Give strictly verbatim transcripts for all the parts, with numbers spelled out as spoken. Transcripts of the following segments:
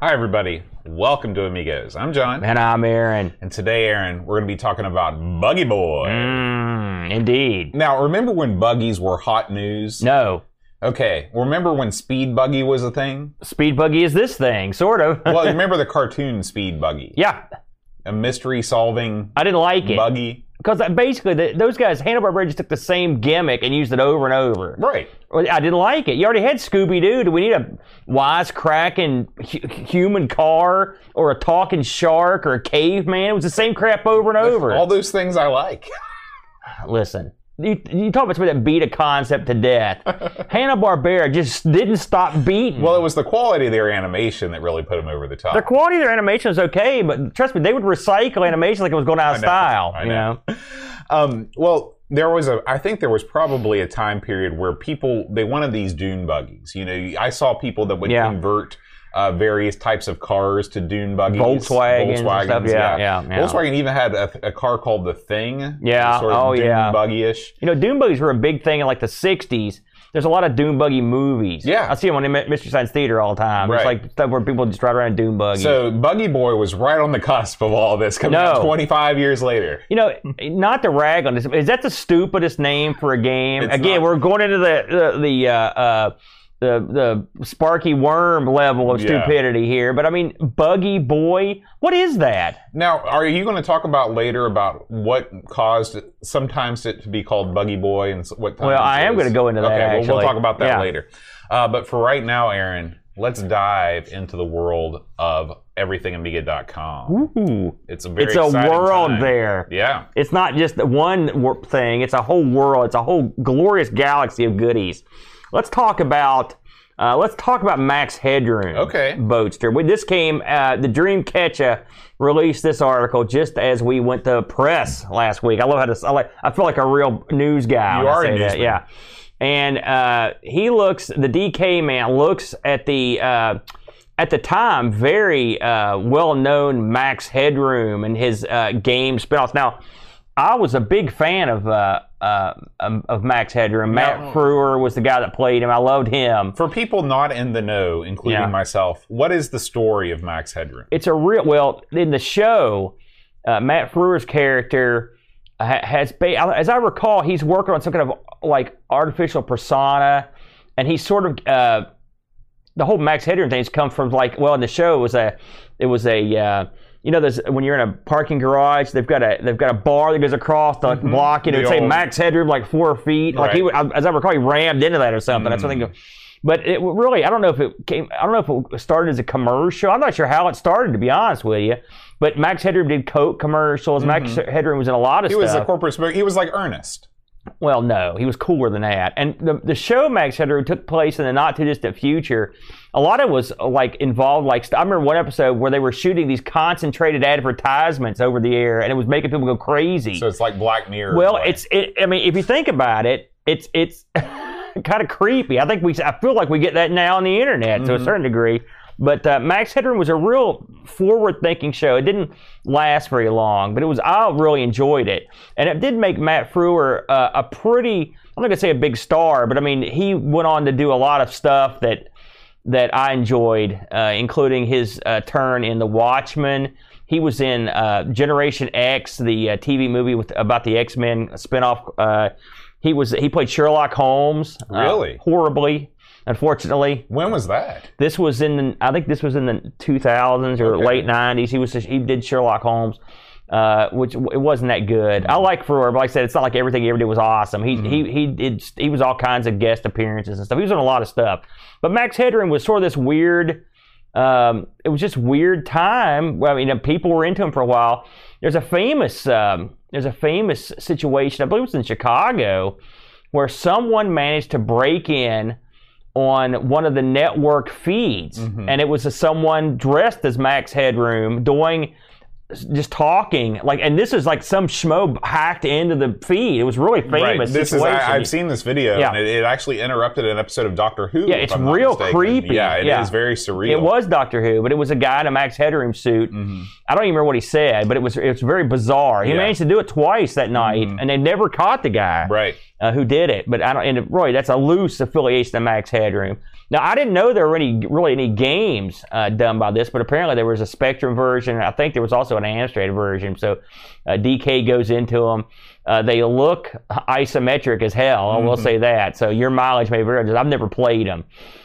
Hi, everybody. Welcome to Amigos. I'm John. And I'm Aaron. And today, Aaron, we're going to be talking about Buggy Boy. Mm, indeed. Now, remember when buggies were hot news? No. Okay. Remember when Speed Buggy was a thing? Speed Buggy is this thing, sort of. Well, remember the cartoon Speed Buggy? Yeah. A mystery-solving I didn't like it. Buggy. Because basically, the, those guys, Hanna-Barbera just took the same gimmick and used it over and over. Right. I didn't like it. You already had Scooby-Doo. Do we need a wisecracking hu- human car or a talking shark or a caveman? It was the same crap over and over. All those things I like. Listen, you, you talk about somebody that beat a concept to death. Hanna-Barbera just didn't stop beating. Well, it was the quality of their animation that really put them over the top. The quality of their animation is okay, but trust me, they would recycle animation like it was going out of style. I know. You know? um, well... There was a, I think there was probably a time period where people, they wanted these dune buggies. You know, I saw people that would yeah. convert uh, various types of cars to dune buggies. Volkswagen. Volkswagens, stuff, yeah, yeah. Yeah, yeah. Volkswagen even had a, a car called the Thing. Yeah, sort of oh dune yeah. buggy-ish. You know, dune buggies were a big thing in like the sixties. There's a lot of dune buggy movies. Yeah. I see them on Mystery Science Theater all the time. Right. It's like stuff where people just ride around in dune buggies. So Buggy Boy was right on the cusp of all this, coming no. out twenty-five years later. You know, not to rag on this, is that the stupidest name for a game? It's Again, not. We're going into the the the, uh, uh, the the Sparky Worm level of yeah. stupidity here. But I mean, Buggy Boy, what is that? Now, are you going to talk about later about what caused sometimes it to be called Buggy Boy and what time? Well, I am going to go into that, okay, actually. Well, we'll talk about that yeah. later. Uh, but for right now, Aaron, let's dive into the world of everything amiga dot com. Ooh. It's a very It's a world time. There. Yeah. It's not just one thing. It's a whole world. It's a whole glorious galaxy of goodies. Let's talk about... Uh, let's talk about Max Headroom. Okay. Boatster. We, this came, uh, the Dreamcatcher released this article just as we went to press last week. I love how this, I, like, I feel like a real news guy. You are a newsman. Yeah. And uh, he looks, the D K man looks at the, uh, at the time, very uh, well-known Max Headroom and his uh, game spinoffs. Now, I was a big fan of uh, uh, of Max Headroom. Matt now, Frewer was the guy that played him. I loved him. For people not in the know, including yeah. myself, what is the story of Max Headroom? It's a real... Well, in the show, uh, Matt Frewer's character has... As I recall, he's working on some kind of, like, artificial persona, and he's sort of... Uh, the whole Max Headroom thing has come from, like... Well, in the show, it was a... It was a uh, You know, there's, when you're in a parking garage, they've got a they've got a bar that goes across the mm-hmm. block, and it would say Max Headroom like four feet. Like right. he, would, as I recall, he rammed into that or something. Mm. That's what I think. But it really, I don't know if it came. I don't know if it started as a commercial. I'm not sure how it started, to be honest with you. But Max Headroom did Coke commercials. Mm-hmm. Max Headroom was in a lot of he stuff. He was a corporate smoker. He was like Ernest. Well, no, he was cooler than that. And the the show Max Headroom took place in the not too distant future. A lot of it was like involved. Like I remember one episode where they were shooting these concentrated advertisements over the air, and it was making people go crazy. So it's like Black Mirror. Well, like. it's. It, I mean, if you think about it, it's it's kind of creepy. I think we. I feel like we get that now on the internet mm-hmm. to a certain degree. But uh, Max Headroom was a real forward-thinking show. It didn't last very long, but it was I really enjoyed it. And it did make Matt Frewer uh, a pretty, I'm not going to say a big star, but I mean, he went on to do a lot of stuff that that I enjoyed, uh, including his uh, turn in The Watchmen. He was in uh, Generation X, the uh, T V movie with, about the X-Men spinoff. Uh, he, was, he played Sherlock Holmes. Really? Uh, horribly. Unfortunately. When was that? This was in, I think this was in the two thousands or okay. late nineties. He was he did Sherlock Holmes, uh, which it wasn't that good. Mm-hmm. I like Frewer, but like I said, it's not like everything he ever did was awesome. He mm-hmm. he he did he was all kinds of guest appearances and stuff. He was on a lot of stuff. But Max Headroom was sort of this weird, um, it was just weird time. Well, I mean, people were into him for a while. There's a famous um, there's a famous situation. I believe it was in Chicago. where someone managed to break in on one of the network feeds, mm-hmm. and it was a, someone dressed as Max Headroom doing, just talking, like, and this is like some schmo hacked into the feed. It was really famous. Right. This situation. is I, I've seen this video, yeah. and it, it actually interrupted an episode of Doctor Who. Yeah, it's real creepy. Yeah, it yeah. is very surreal. It was Doctor Who, but it was a guy in a Max Headroom suit. Mm-hmm. I don't even remember what he said, but it was it was very bizarre. He yeah. managed to do it twice that night, mm-hmm. and they never caught the guy. Right. Uh, who did it, but I don't, and Roy, that's a loose affiliation to Max Headroom. Now, I didn't know there were any, really any games uh, done by this, but apparently there was a Spectrum version. I think there was also an Amstrad version, so uh, D K goes into them. Uh, they look isometric as hell, I will mm-hmm. say that, so your mileage may vary. I've never played them.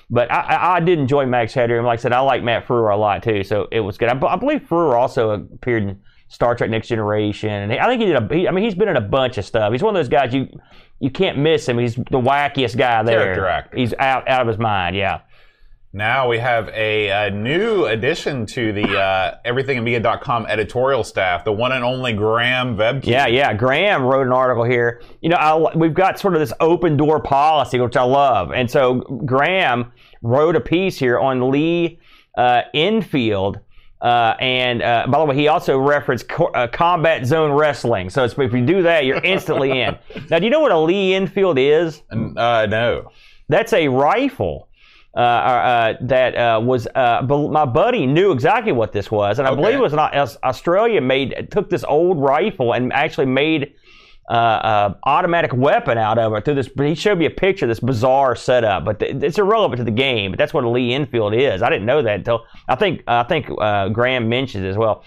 But I, I, I did enjoy Max Headroom. Like I said, I like Matt Frewer a lot, too, so it was good. I, I believe Frewer also appeared in Star Trek Next Generation, and I think he did a, he, I mean, he's been in a bunch of stuff. He's one of those guys you you can't miss him. He's the wackiest guy there. Character actor. He's out, out of his mind, yeah. Now we have a, a new addition to the uh, everything amiga dot com editorial staff, the one and only Graham Webke. Yeah, yeah. Graham wrote an article here. You know, I, we've got sort of this open door policy, which I love. And so Graham wrote a piece here on Lee uh, Enfield. Uh, and uh, by the way, he also referenced co- uh, Combat Zone Wrestling. So it's, if you do that, you're instantly in. Now, do you know what a Lee Enfield is? Uh, no. That's a rifle uh, uh, that uh, was. Uh, my buddy knew exactly what this was, and I okay. believe it was not Australia made took this old rifle and actually made uh, uh, automatic weapon out of it through this. He showed me a picture of this bizarre setup, but th- it's irrelevant to the game. But that's what a Lee Enfield is. I didn't know that until I think I think uh, Graham mentioned it as well.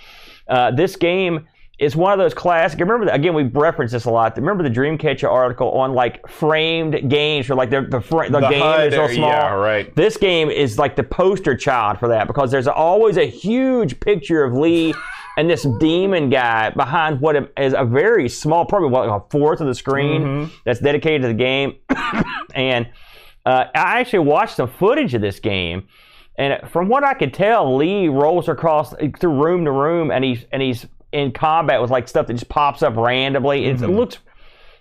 Uh, this game is one of those classic. Remember that, again, we referenced this a lot. Remember the Dreamcatcher article on like framed games where like the the, fr- the, the game H U D is so small. Yeah, right. This game is like the poster child for that because there's always a huge picture of Lee. And this demon guy behind what is a very small, probably what, like a fourth of the screen mm-hmm. that's dedicated to the game. And uh, I actually watched some footage of this game. And from what I could tell, Lee rolls across through room to room, and he's, and he's in combat with like stuff that just pops up randomly. Mm-hmm. It looks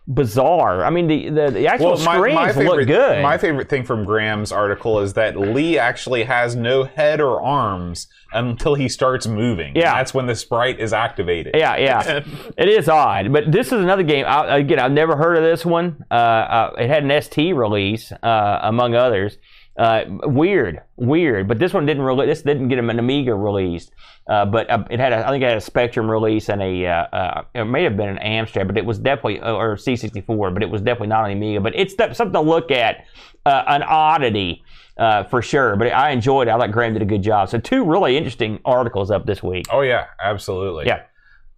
bizarre. I mean, the the, the actual well, my, screens my favorite, look good. My favorite thing from Graham's article is that Lee actually has no head or arms until he starts moving. Yeah. And that's when the sprite is activated. Yeah, yeah. It is odd. But this is another game. I, again, I've never heard of this one. Uh, uh, it had an S T release, uh, among others. Uh, weird, weird. But this one didn't really. This didn't get an Amiga released. Uh, but uh, it had, a, I think, it had a Spectrum release and a. Uh, uh, it may have been an Amstrad, but it was definitely or C sixty-four. But it was definitely not an Amiga. But it's th- something to look at, uh, an oddity uh, for sure. But I enjoyed it. I thought Graham did a good job. So two really interesting articles up this week. Oh yeah, absolutely. Yeah.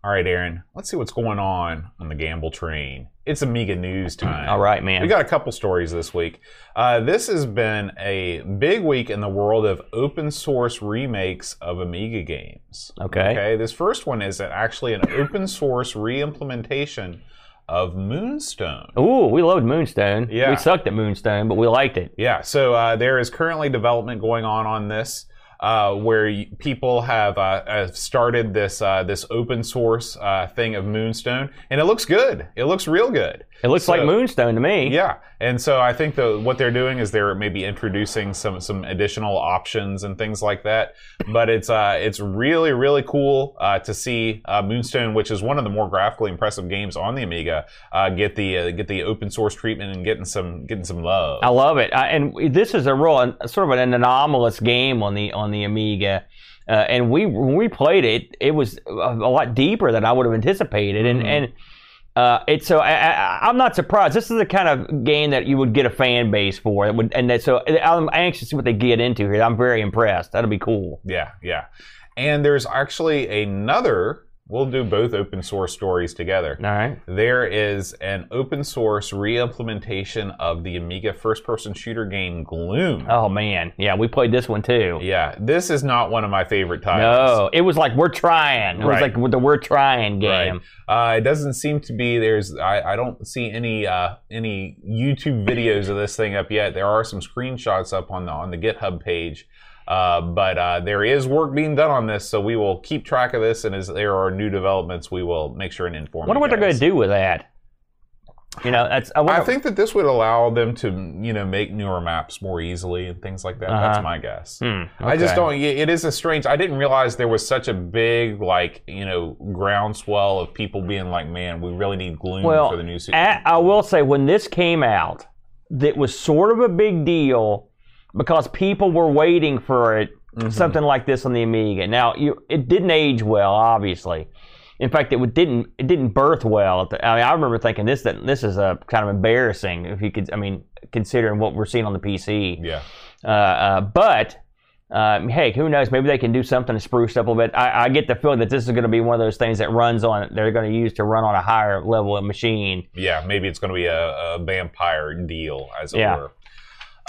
All right, Aaron. Let's see what's going on on the Gamble Train. It's Amiga News time. All right, man. We got a couple stories this week. Uh, this has been a big week in the world of open source remakes of Amiga games. Okay. Okay. This first one is actually an open source reimplementation of Moonstone. Ooh, we loved Moonstone. Yeah. We sucked at Moonstone, but we liked it. Yeah. So uh, there is currently development going on on this. Uh, where you, people have, uh, have started this uh, this open source uh, thing of Moonstone, and it looks good. It looks real good. It looks so, like Moonstone to me. Yeah, and so I think the, what they're doing is they're maybe introducing some some additional options and things like that. But it's uh, it's really really cool uh, to see uh, Moonstone, which is one of the more graphically impressive games on the Amiga, uh, get the uh, get the open source treatment and getting some getting some love. I love it, I, and this is a real sort of an anomalous game on the on. the Amiga, uh, and we when we played it, it was a, a lot deeper than I would have anticipated, and mm-hmm. and uh, it's so I, I, I'm not surprised. This is the kind of game that you would get a fan base for, it would, and that, so I'm anxious to see what they get into here. I'm very impressed. That'll be cool. Yeah, yeah. And there's actually another. We'll do both open source stories together. All right. There is an open source re-implementation of the Amiga first-person shooter game Gloom. Oh, man. Yeah, we played this one, too. Yeah. This is not one of my favorite titles. No. It was like, we're trying. It right. was like the we're trying game. Right. Uh, it doesn't seem to be there's... I, I don't see any uh, any YouTube videos of this thing up yet. There are some screenshots up on the on the GitHub page. Uh, but uh, there is work being done on this, so we will keep track of this, and as there are new developments, we will make sure and inform you guys. I wonder what they're going to do with that. You know, that's, I, I think that this would allow them to, you know, make newer maps more easily and things like that. Uh-huh. That's my guess. Hmm, okay. I just don't. It is a strange. I didn't realize there was such a big, like, you know, groundswell of people being like, "Man, we really need Gloom well, for the new season." I, I will say, when this came out, that was sort of a big deal because people were waiting for it, mm-hmm. something like this on the Amiga. Now, you, it didn't age well, obviously. In fact, it didn't it didn't birth well. I mean, I remember thinking this that this is a kind of embarrassing if you could. I mean, considering what we're seeing on the P C. Yeah. Uh, uh, but uh, hey, who knows? Maybe they can do something to spruce up a little bit. I, I get the feeling that this is going to be one of those things that runs on. They're going to use to run on a higher level of machine. Yeah, maybe it's going to be a, a vampire deal, as it yeah. were.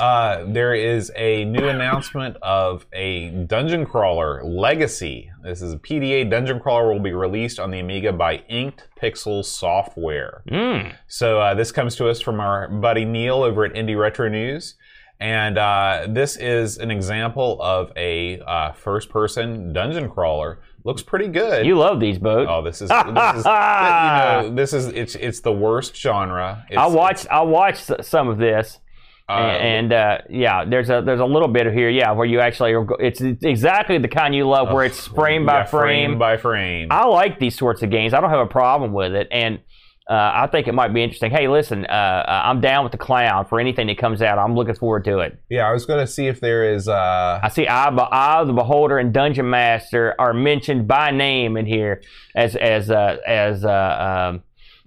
Uh, there is a new announcement of a dungeon crawler, Legacy. This is a P D A dungeon crawler will be released on the Amiga by Inked Pixel Software. Mm. So uh, this comes to us from our buddy Neil over at Indie Retro News. And uh, this is an example of a uh, first-person dungeon crawler. Looks pretty good. You love these, boats. Oh, this is, this is you know, this is it's it's the worst genre. It's, I watched I watched some of this. Uh, and, and uh, yeah, there's a there's a little bit of here, yeah, where you actually are, it's exactly the kind you love, where it's frame by yeah, frame. frame by frame. I like these sorts of games. I don't have a problem with it, and uh, I think it might be interesting. Hey, listen, uh, I'm down with the clown for anything that comes out. I'm looking forward to it. Yeah, I was going to see if there is. Uh... I see Eye, Eye of the Beholder and Dungeon Master are mentioned by name in here as as uh, as. Uh, um,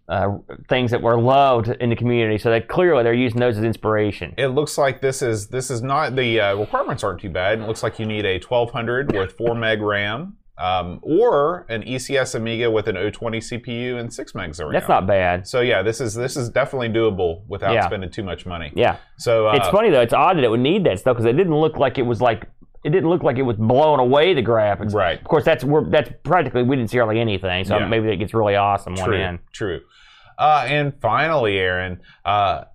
Uh, things that were loved in the community, so that clearly they're using those as inspiration. It looks like this is this is not the uh, requirements aren't too bad. It looks like you need a twelve hundred with four meg RAM, um, or an E C S Amiga with an O twenty C P U and six megs of RAM. That's not bad. So yeah, this is this is definitely doable without yeah. spending too much money. Yeah. So uh, it's funny though. It's odd that it would need that stuff because it didn't look like it was like. It didn't look like it was blowing away the graphics. Right. Of course, that's we're, that's practically we didn't see hardly anything. So yeah. maybe it gets really awesome true, one end. True. Uh, and finally, Aaron, uh,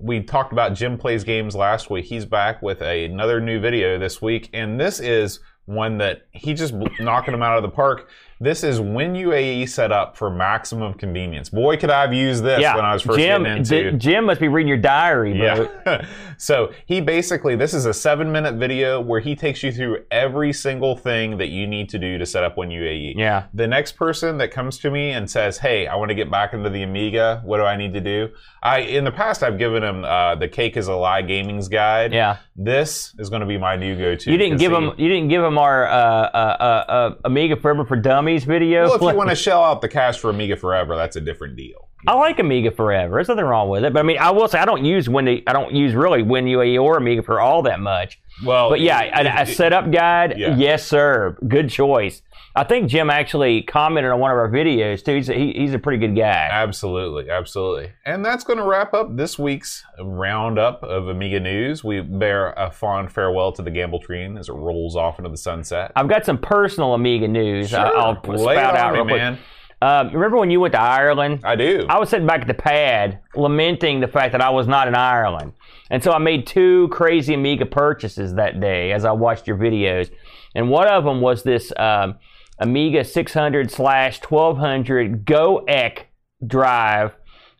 we talked about Jim Plays Games last week. He's back with a, another new video this week, and this is one that he just knocking them out of the park. This is WinUAE set up for maximum convenience. Boy, could I have used this yeah. when I was first Jim, getting into. D- Jim must be reading your diary, bro. Yeah. So he basically, this is a seven-minute video where he takes you through every single thing that you need to do to set up WinUAE. Yeah. The next person that comes to me and says, "Hey, I want to get back into the Amiga. What do I need to do?" I in the past I've given him uh, the Cake Is a Lie Gaming's Guide. Yeah. This is going to be my new go-to. You didn't give him. You didn't give him our uh, uh, uh, uh, Amiga Forever for Dummies video. Well, if you want to shell out the cash for Amiga Forever, that's a different deal. I like Amiga Forever. There's nothing wrong with it. But I mean, I will say I don't use Win. I don't use really WinUAE or Amiga for all that much. Well, but yeah, it, a, a setup guide. Yeah. Yes, sir. Good choice. I think Jim actually commented on one of our videos too. He's a, he, he's a pretty good guy. Absolutely, absolutely. And that's going to wrap up this week's roundup of Amiga news. We bear a fond farewell to the Gamble Train as it rolls off into the sunset. I've got some personal Amiga news. Sure. I'll lay spout it out real me, quick. Man. Um, remember when you went to Ireland? I do. I was sitting back at the pad lamenting the fact that I was not in Ireland. And so I made two crazy Amiga purchases that day as I watched your videos. And one of them was this um, Amiga six hundred slash twelve hundred Go-Ek drive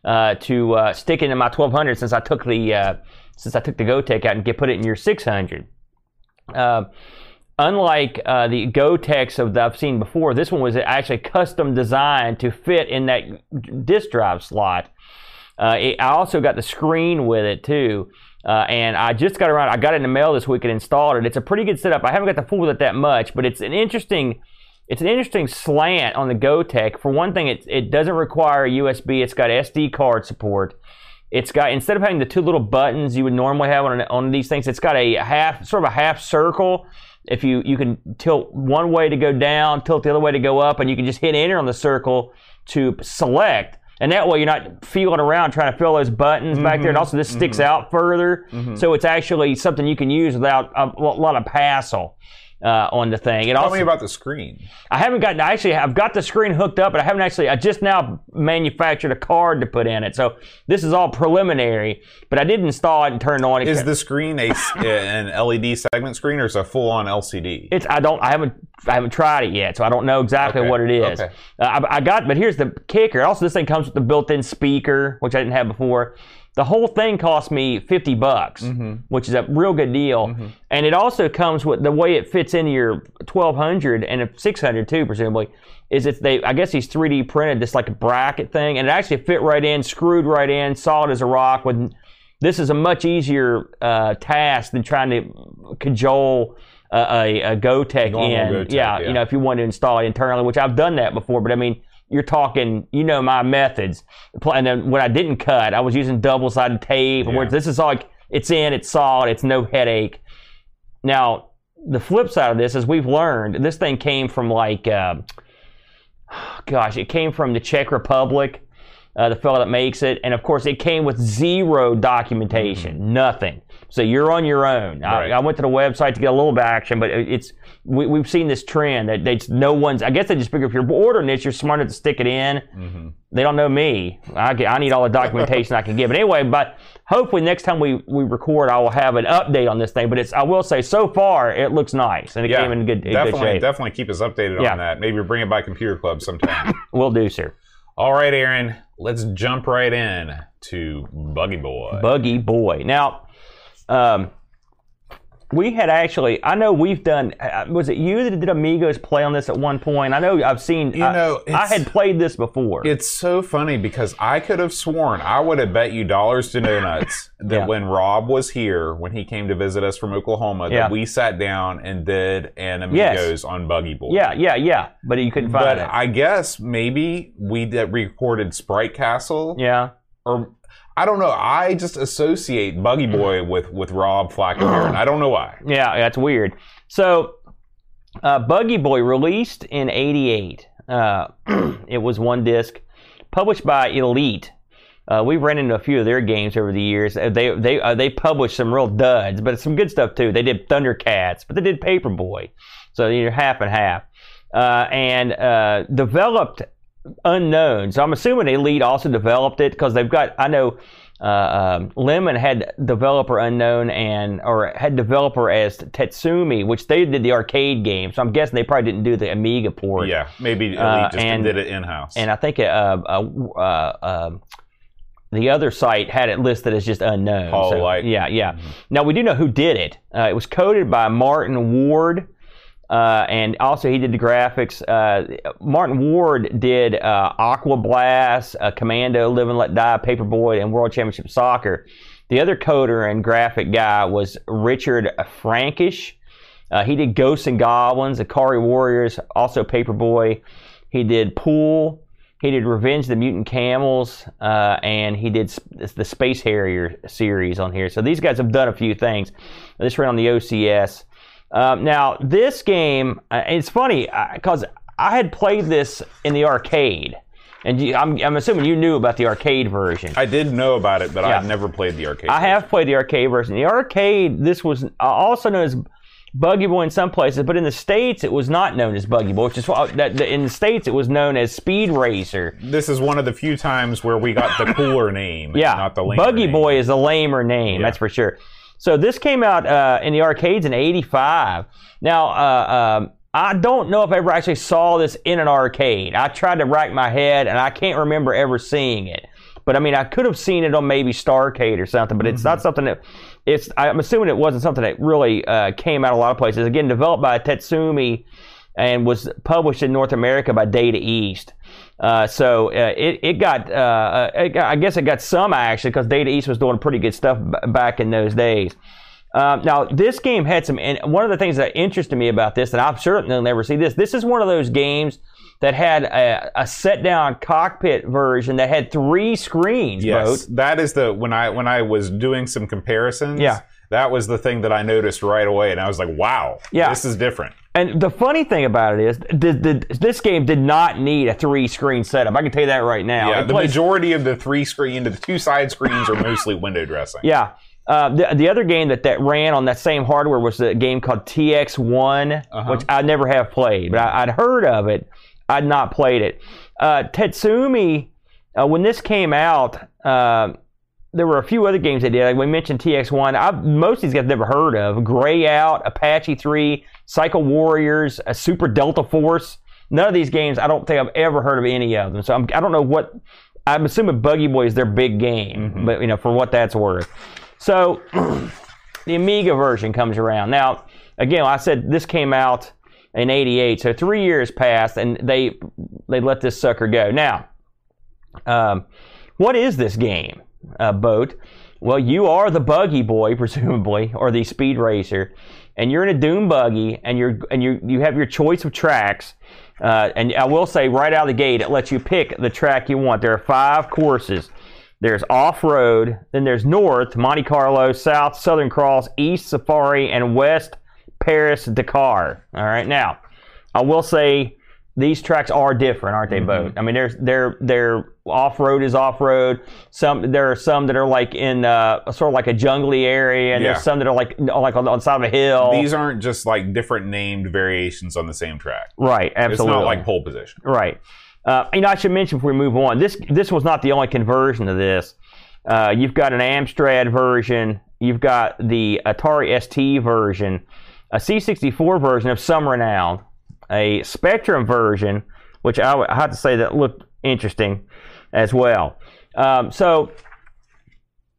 uh, to uh, stick into my twelve hundred since I took the uh, since I took the Go-Tek out and get, put it in your six hundred. Uh, Unlike uh, the Go-Teks of the, I've seen before, this one was actually custom designed to fit in that disk drive slot. Uh, it, I also got the screen with it too, uh, and I just got around. I got it in the mail this week and installed it. It's a pretty good setup. I haven't got to fool with it that much, but it's an interesting, it's an interesting slant on the Go-Tek. For one thing, it it doesn't require a U S B. It's got S D card support. It's got, instead of having the two little buttons you would normally have on on these things, it's got a half, sort of a half circle. If you, you can tilt one way to go down, tilt the other way to go up, and you can just hit enter on the circle to select. And that way you're not feeling around trying to fill those buttons mm-hmm. back there. And also this sticks mm-hmm. out further. Mm-hmm. So it's actually something you can use without a, a lot of hassle. Uh, on the thing. It Tell also, me about the screen. I haven't gotten, I actually, I've got the screen hooked up, but I haven't actually, I just now manufactured a card to put in it. So this is all preliminary, but I did install it and turn it on. It is the screen a, an L E D segment screen, or is it a full-on L C D? It's, I don't, I haven't, I haven't tried it yet, so I don't know exactly okay. what it is. Okay. Uh, I, I got, but here's the kicker. Also, this thing comes with the built-in speaker, which I didn't have before. The whole thing cost me fifty bucks, mm-hmm. which is a real good deal. Mm-hmm. And it also comes with the way it fits into your twelve hundred and a six hundred too, presumably, is if they, I guess he's three D printed this like a bracket thing, and it actually fit right in, screwed right in, solid as a rock. With This is a much easier uh, task than trying to cajole a, a, a GoTech in. Go-tech, yeah, yeah, you know, if you want to install it internally, which I've done that before, but I mean, you're talking, you know, my methods. And then when I didn't cut, I was using double-sided tape. Yeah. This is like, it's in, it's solid, it's no headache. Now, the flip side of this is we've learned, this thing came from like, uh, gosh, it came from the Czech Republic, uh, the fellow that makes it. And of course, it came with zero documentation, mm-hmm. nothing. So you're on your own. Right. I, I went to the website to get a little bit of action, but it's we, we've seen this trend that they, no one's. I guess they just figure if you're ordering this, you're smart enough to stick it in. Mm-hmm. They don't know me. I, I need all the documentation I can give. But anyway, but hopefully next time we, we record, I will have an update on this thing. But it's I will say so far it looks nice, and it yeah, came in good, definitely, good shape. Definitely keep us updated yeah. on that. Maybe bring it by Computer Club sometime. Will do, sir. All right, Aaron. Let's jump right in to Buggy Boy. Buggy Boy. Now. Um, we had actually, I know we've done, was it you that did Amigos play on this at one point? I know I've seen, you know, I, I had played this before. It's so funny because I could have sworn, I would have bet you dollars to donuts that yeah. when Rob was here, when he came to visit us from Oklahoma, that yeah. we sat down and did an Amigos yes. on Buggy Boy. Yeah, yeah, yeah, but you couldn't find but it. But I guess maybe we did, recorded Sprite Castle. Yeah. Or... I don't know. I just associate Buggy Boy with, with Rob Flacco, and I don't know why. Yeah, that's weird. So, uh, Buggy Boy released in eighty-eight. Uh, it was one disc, published by Elite. Uh, we've ran into a few of their games over the years. They they uh, they published some real duds, but some good stuff too. They did Thundercats, but they did Paperboy, so you're half and half. Uh, and uh, developed. Unknown. So I'm assuming Elite also developed it because they've got, I know uh, uh, Lemon had developer unknown and, or had developer as Tetsumi, which they did the arcade game. So I'm guessing they probably didn't do the Amiga port. Yeah, maybe Elite uh, just and, did it in-house. And I think uh, uh, uh, uh, the other site had it listed as just unknown. Oh, so, like. Yeah, yeah. Mm-hmm. Now we do know who did it. Uh, it was coded by Martin Ward. Uh, and also he did the graphics. Uh, Martin Ward did uh, Aqua Blast, uh, Commando, Live and Let Die, Paperboy, and World Championship Soccer. The other coder and graphic guy was Richard Frankish. Uh, he did Ghosts and Goblins, Ikari Warriors, also Paperboy. He did Pool. He did Revenge of the Mutant Camels. Uh, and he did sp- the Space Harrier series on here. So these guys have done a few things. This ran on the O C S. Um, now, this game, uh, it's funny, because uh, I had played this in the arcade. And you, I'm, I'm assuming you knew about the arcade version. I did know about it, but yeah. I've never played the arcade I version. I have played the arcade version. The arcade, this was also known as Buggy Boy in some places, but in the States, it was not known as Buggy Boy. Which is, uh, that, the, in the States, it was known as Speed Racer. This is one of the few times where we got the cooler name, yeah. not the lamer Buggy name. Boy is the lamer name, yeah. that's for sure. So this came out uh, in the arcades in eighty-five. Now, uh, um, I don't know if I ever actually saw this in an arcade. I tried to rack my head, and I can't remember ever seeing it. But, I mean, I could have seen it on maybe Starcade or something, but it's mm-hmm. not something that... it's. I'm assuming it wasn't something that really uh, came out a lot of places. Again, developed by Tetsumi and was published in North America by Data East. Uh, so uh, it it got, uh, it got I guess it got some action because Data East was doing pretty good stuff b- back in those days. Um, now this game had some, and one of the things that interested me about this, and I'm certain they'll never see this. This is one of those games that had a, a set-down cockpit version that had three screens. Yes, Boat. That is the when I when I was doing some comparisons. Yeah. that was the thing that I noticed right away, and I was like, wow, yeah. This is different. And the funny thing about it is, the, the, this game did not need a three-screen setup. I can tell you that right now. Yeah, it the plays... majority of the three-screen, the two side screens are mostly window dressing. Yeah. Uh, the, the other game that, that ran on that same hardware was a game called T X one, uh-huh. which I never have played, but I, I'd heard of it. I'd not played it. Uh, Tetsumi, uh, when this came out, uh, there were a few other games they did. Like we mentioned T X one. I, most of these guys I've never heard of. Gray Out, Apache three, Cycle Warriors, a Super Delta Force. None of these games, I don't think I've ever heard of any of them. So I'm, I don't know what... I'm assuming Buggy Boy is their big game, mm-hmm. but you know, for what that's worth. So, the Amiga version comes around. Now, again, I said this came out in eighty-eight, so three years passed, and they they let this sucker go. Now, um, what is this game, uh, Boat? Well, you are the Buggy Boy, presumably, or the Speed Racer, and you're in a dune buggy, and you're and you you have your choice of tracks. Uh, and I will say, right out of the gate, it lets you pick the track you want. There are five courses. There's off-road, then there's north, Monte Carlo, south, Southern Cross, east, Safari, and west, Paris, Dakar. All right, now, I will say these tracks are different, aren't they, mm-hmm. Boat? I mean, there's they're, they're off-road is off-road. Some There are some that are like in uh, sort of like a jungly area, and yeah. there's some that are like, like on, on the side of a hill. These aren't just like different named variations on the same track. Right, absolutely. It's not like Pole Position. Right. Uh, you know, I should mention before we move on, this this was not the only conversion of this. Uh, you've got an Amstrad version, you've got the Atari S T version, a C sixty-four version of some renown, a Spectrum version, which I, I have to say that looked interesting as well. Um, so,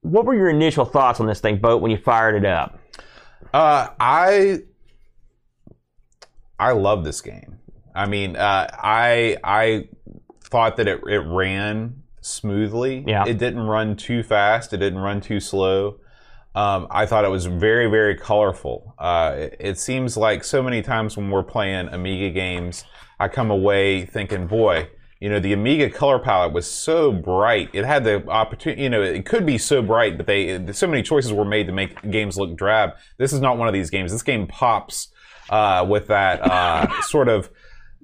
what were your initial thoughts on this thing, Boat, when you fired it up? Uh, I I love this game. I mean, uh, I I thought that it it ran smoothly. Yeah. It didn't run too fast. It didn't run too slow. Um, I thought it was very, very colorful. Uh, it, it seems like so many times when we're playing Amiga games, I come away thinking, boy, you know, the Amiga color palette was so bright. It had the opportunity, you know, it could be so bright, but they so many choices were made to make games look drab. This is not one of these games. This game pops uh, with that uh, sort of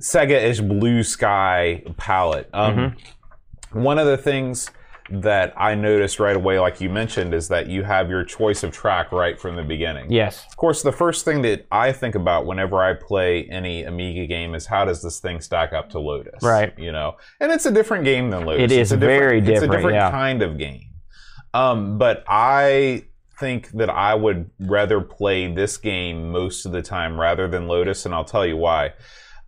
Sega-ish blue sky palette. Um, mm-hmm. One of the things that I noticed right away, like you mentioned, is that you have your choice of track right from the beginning. Yes. Of course, the first thing that I think about whenever I play any Amiga game is how does this thing stack up to Lotus? Right. You know, and it's a different game than Lotus. It is it's a very different. It's a different yeah. kind of game. Um, but I think that I would rather play this game most of the time rather than Lotus, and I'll tell you why.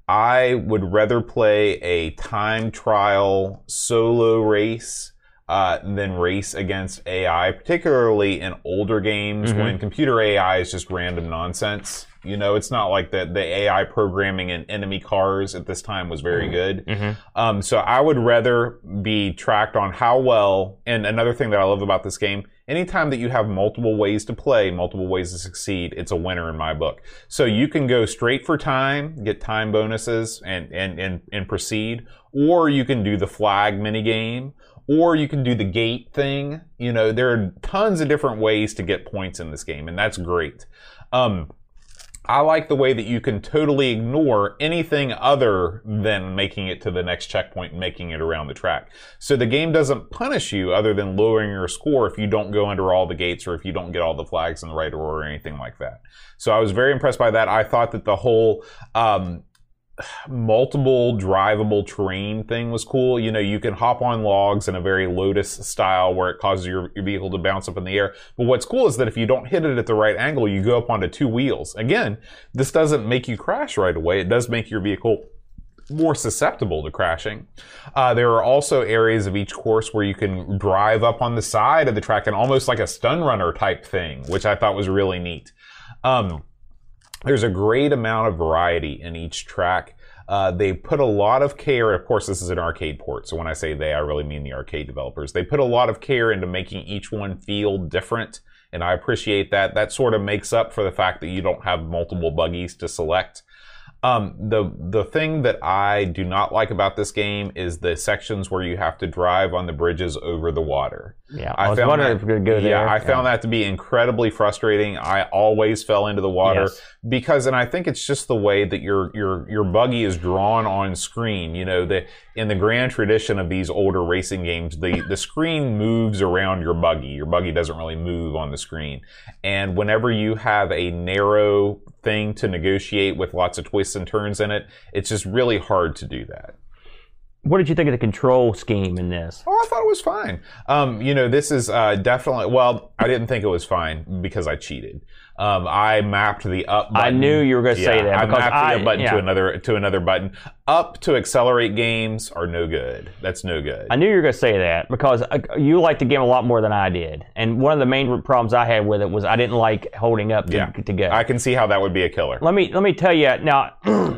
I would rather play a time trial solo race uh, than race against A I, particularly in older games mm-hmm. when computer A I is just random nonsense. You know, it's not like the, the A I programming in enemy cars at this time was very good. Mm-hmm. Um, so I would rather be tracked on how well, and another thing that I love about this game, anytime that you have multiple ways to play, multiple ways to succeed, it's a winner in my book. So you can go straight for time, get time bonuses, and and and, and proceed. Or you can do the flag minigame. Or you can do the gate thing. You know, there are tons of different ways to get points in this game, and that's great. Um, I like the way that you can totally ignore anything other than making it to the next checkpoint and making it around the track. So the game doesn't punish you other than lowering your score if you don't go under all the gates or if you don't get all the flags in the right order or anything like that. So I was very impressed by that. I thought that the whole um, multiple drivable terrain thing was cool. You know, you can hop on logs in a very Lotus style where it causes your, your vehicle to bounce up in the air. But what's cool is that if you don't hit it at the right angle, you go up onto two wheels. Again, this doesn't make you crash right away. It does make your vehicle more susceptible to crashing. Uh, there are also areas of each course where you can drive up on the side of the track and almost like a stun runner type thing, which I thought was really neat. Um, There's a great amount of variety in each track. Uh, they put a lot of care, of course this is an arcade port, so when I say they, I really mean the arcade developers. They put a lot of care into making each one feel different, and I appreciate that. That sort of makes up for the fact that you don't have multiple buggies to select. Um, the, the thing that I do not like about this game is the sections where you have to drive on the bridges over the water. Yeah, I, I was found wondering that, if we could go there. Yeah, I yeah. found that to be incredibly frustrating. I always fell into the water yes. because, and I think it's just the way that your your your buggy is drawn on screen. You know, the in the grand tradition of these older racing games, the the screen moves around your buggy. Your buggy doesn't really move on the screen, and whenever you have a narrow thing to negotiate with lots of twists and turns in it, it's just really hard to do that. What did you think of the control scheme in this? Oh, I thought it was fine. Um, you know, this is uh, definitely... Well, I didn't think it was fine because I cheated. Um, I mapped the up button. I knew you were going to yeah, say that. I mapped I, the up button yeah. to another to another button. Up to accelerate games are no good. That's no good. I knew you were going to say that because you liked the game a lot more than I did. And one of the main problems I had with it was I didn't like holding up to, yeah, to go. I can see how that would be a killer. Let me, let me tell you... Now,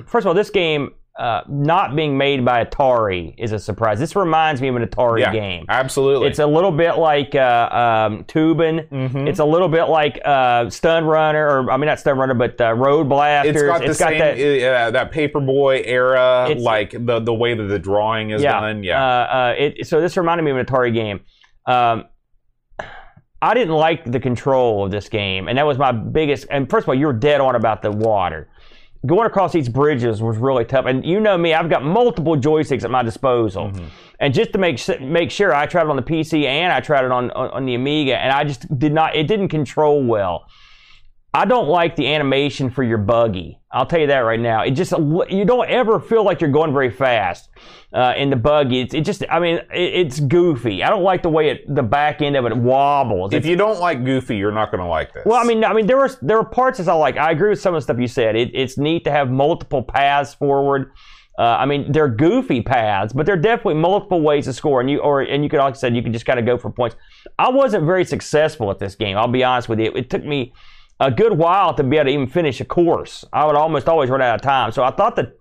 first of all, this game... Uh, not being made by Atari is a surprise. This reminds me of an Atari yeah, game. Absolutely. It's a little bit like uh, um, Tubin. Mm-hmm. It's a little bit like uh, Stun Runner, or I mean not Stun Runner, but uh, Road Blasters. It's got, it's the got same, that, uh, that Paperboy era, like the, the way that the drawing is yeah, done. Yeah. Uh, uh, it, so this reminded me of an Atari game. Um, I didn't like the control of this game, and that was my biggest... And first of all, you were dead on about the water. Going across these bridges was really tough. And you know me, I've got multiple joysticks at my disposal. Mm-hmm. And just to make make sure, I tried it on the P C and I tried it on, on, on the Amiga, and I just did not, it didn't control well. I don't like the animation for your buggy. I'll tell you that right now. It just, you don't ever feel like you're going very fast uh, in the buggy. It's, it just, I mean, it, it's goofy. I don't like the way it, the back end of it wobbles. If it's, you don't like goofy, you're not going to like this. Well, I mean, I mean, there were there were parts that I like. I agree with some of the stuff you said. It, it's neat to have multiple paths forward. Uh, I mean, they're goofy paths, but there are definitely multiple ways to score, and you or and you could, like I said, you could just kind of go for points. I wasn't very successful at this game. I'll be honest with you. It, it took me a good while to be able to even finish a course. I would almost always run out of time. So I thought the,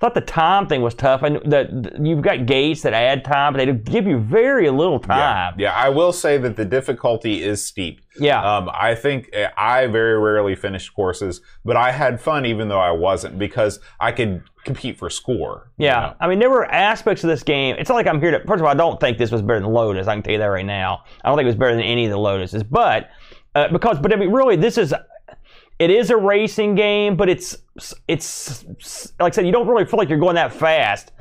thought the time thing was tough. And the, the, you've got gates that add time, but they give you very little time. Yeah, yeah. I will say that the difficulty is steep. Yeah. Um, I think I very rarely finished courses, but I had fun even though I wasn't because I could compete for score. Yeah. You know? I mean, there were aspects of this game. It's not like I'm here to... First of all, I don't think this was better than Lotus. I can tell you that right now. I don't think it was better than any of the Lotuses. But... Uh, because, but I mean, really, this is, it is a racing game, but it's, it's, like I said, you don't really feel like you're going that fast.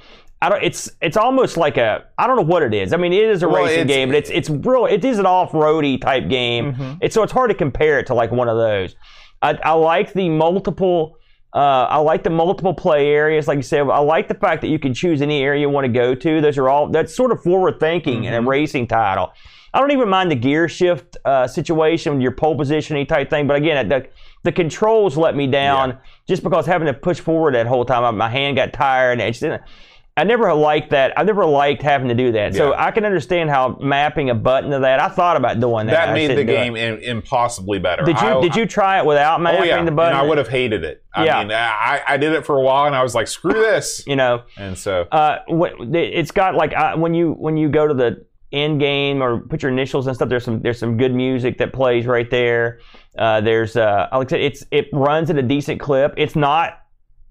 I don't, it's, it's almost like a, I don't know what it is. I mean, it is a well, racing game, but it's, it's real, it is an off-roady type game. Mm-hmm. It's, so it's hard to compare it to like one of those. I, I like the multiple, uh, I like the multiple play areas, like you said. I like the fact that you can choose any area you want to go to. Those are all, that's sort of forward thinking mm-hmm. in a racing title. I don't even mind the gear shift uh, situation, your pole positioning type thing. But again, the, the controls let me down yeah. just because having to push forward that whole time. My hand got tired. And I, just didn't, I never liked that. I never liked having to do that. Yeah. So I can understand how mapping a button to that. I thought about doing that. That made the game in, impossibly better. Did you I, did you try it without mapping oh yeah, the button? And I would have hated it. I yeah. mean, I, I did it for a while, and I was like, screw this. You know. And so. Uh, it's got like I, when you when you go to the end game or put your initials and stuff. There's some there's some good music that plays right there. Uh, there's uh, like I said, it's it runs at a decent clip. It's not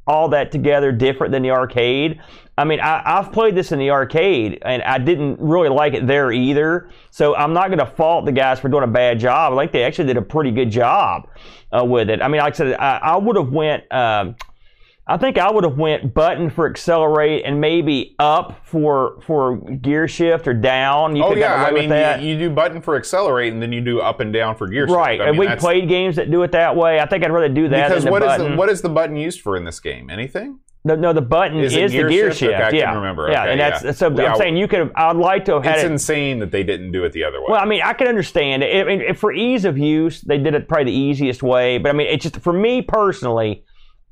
all that together different than the arcade. I mean, I, I've played this in the arcade and I didn't really like it there either. So I'm not going to fault the guys for doing a bad job. I think they actually did a pretty good job uh, with it. I mean, like I said, I, I would have went. Um, I think I would have went button for accelerate and maybe up for for gear shift or down. You oh could yeah, I mean that. You, you do button for accelerate and then you do up and down for gear shift. Right, I and mean, we played games that do it that way. I think I'd rather do that. Because than what the button. is the, what is the button used for in this game? Anything? No, no, the button is, is gear the gear shift. shift. Okay, I yeah. can remember. Okay, yeah, and that's yeah. so. Yeah, I'm saying you could. I'd like to have had. It's it. insane that they didn't do it the other way. Well, I mean, I can understand. I mean, for ease of use, they did it probably the easiest way. But I mean, it's just for me personally.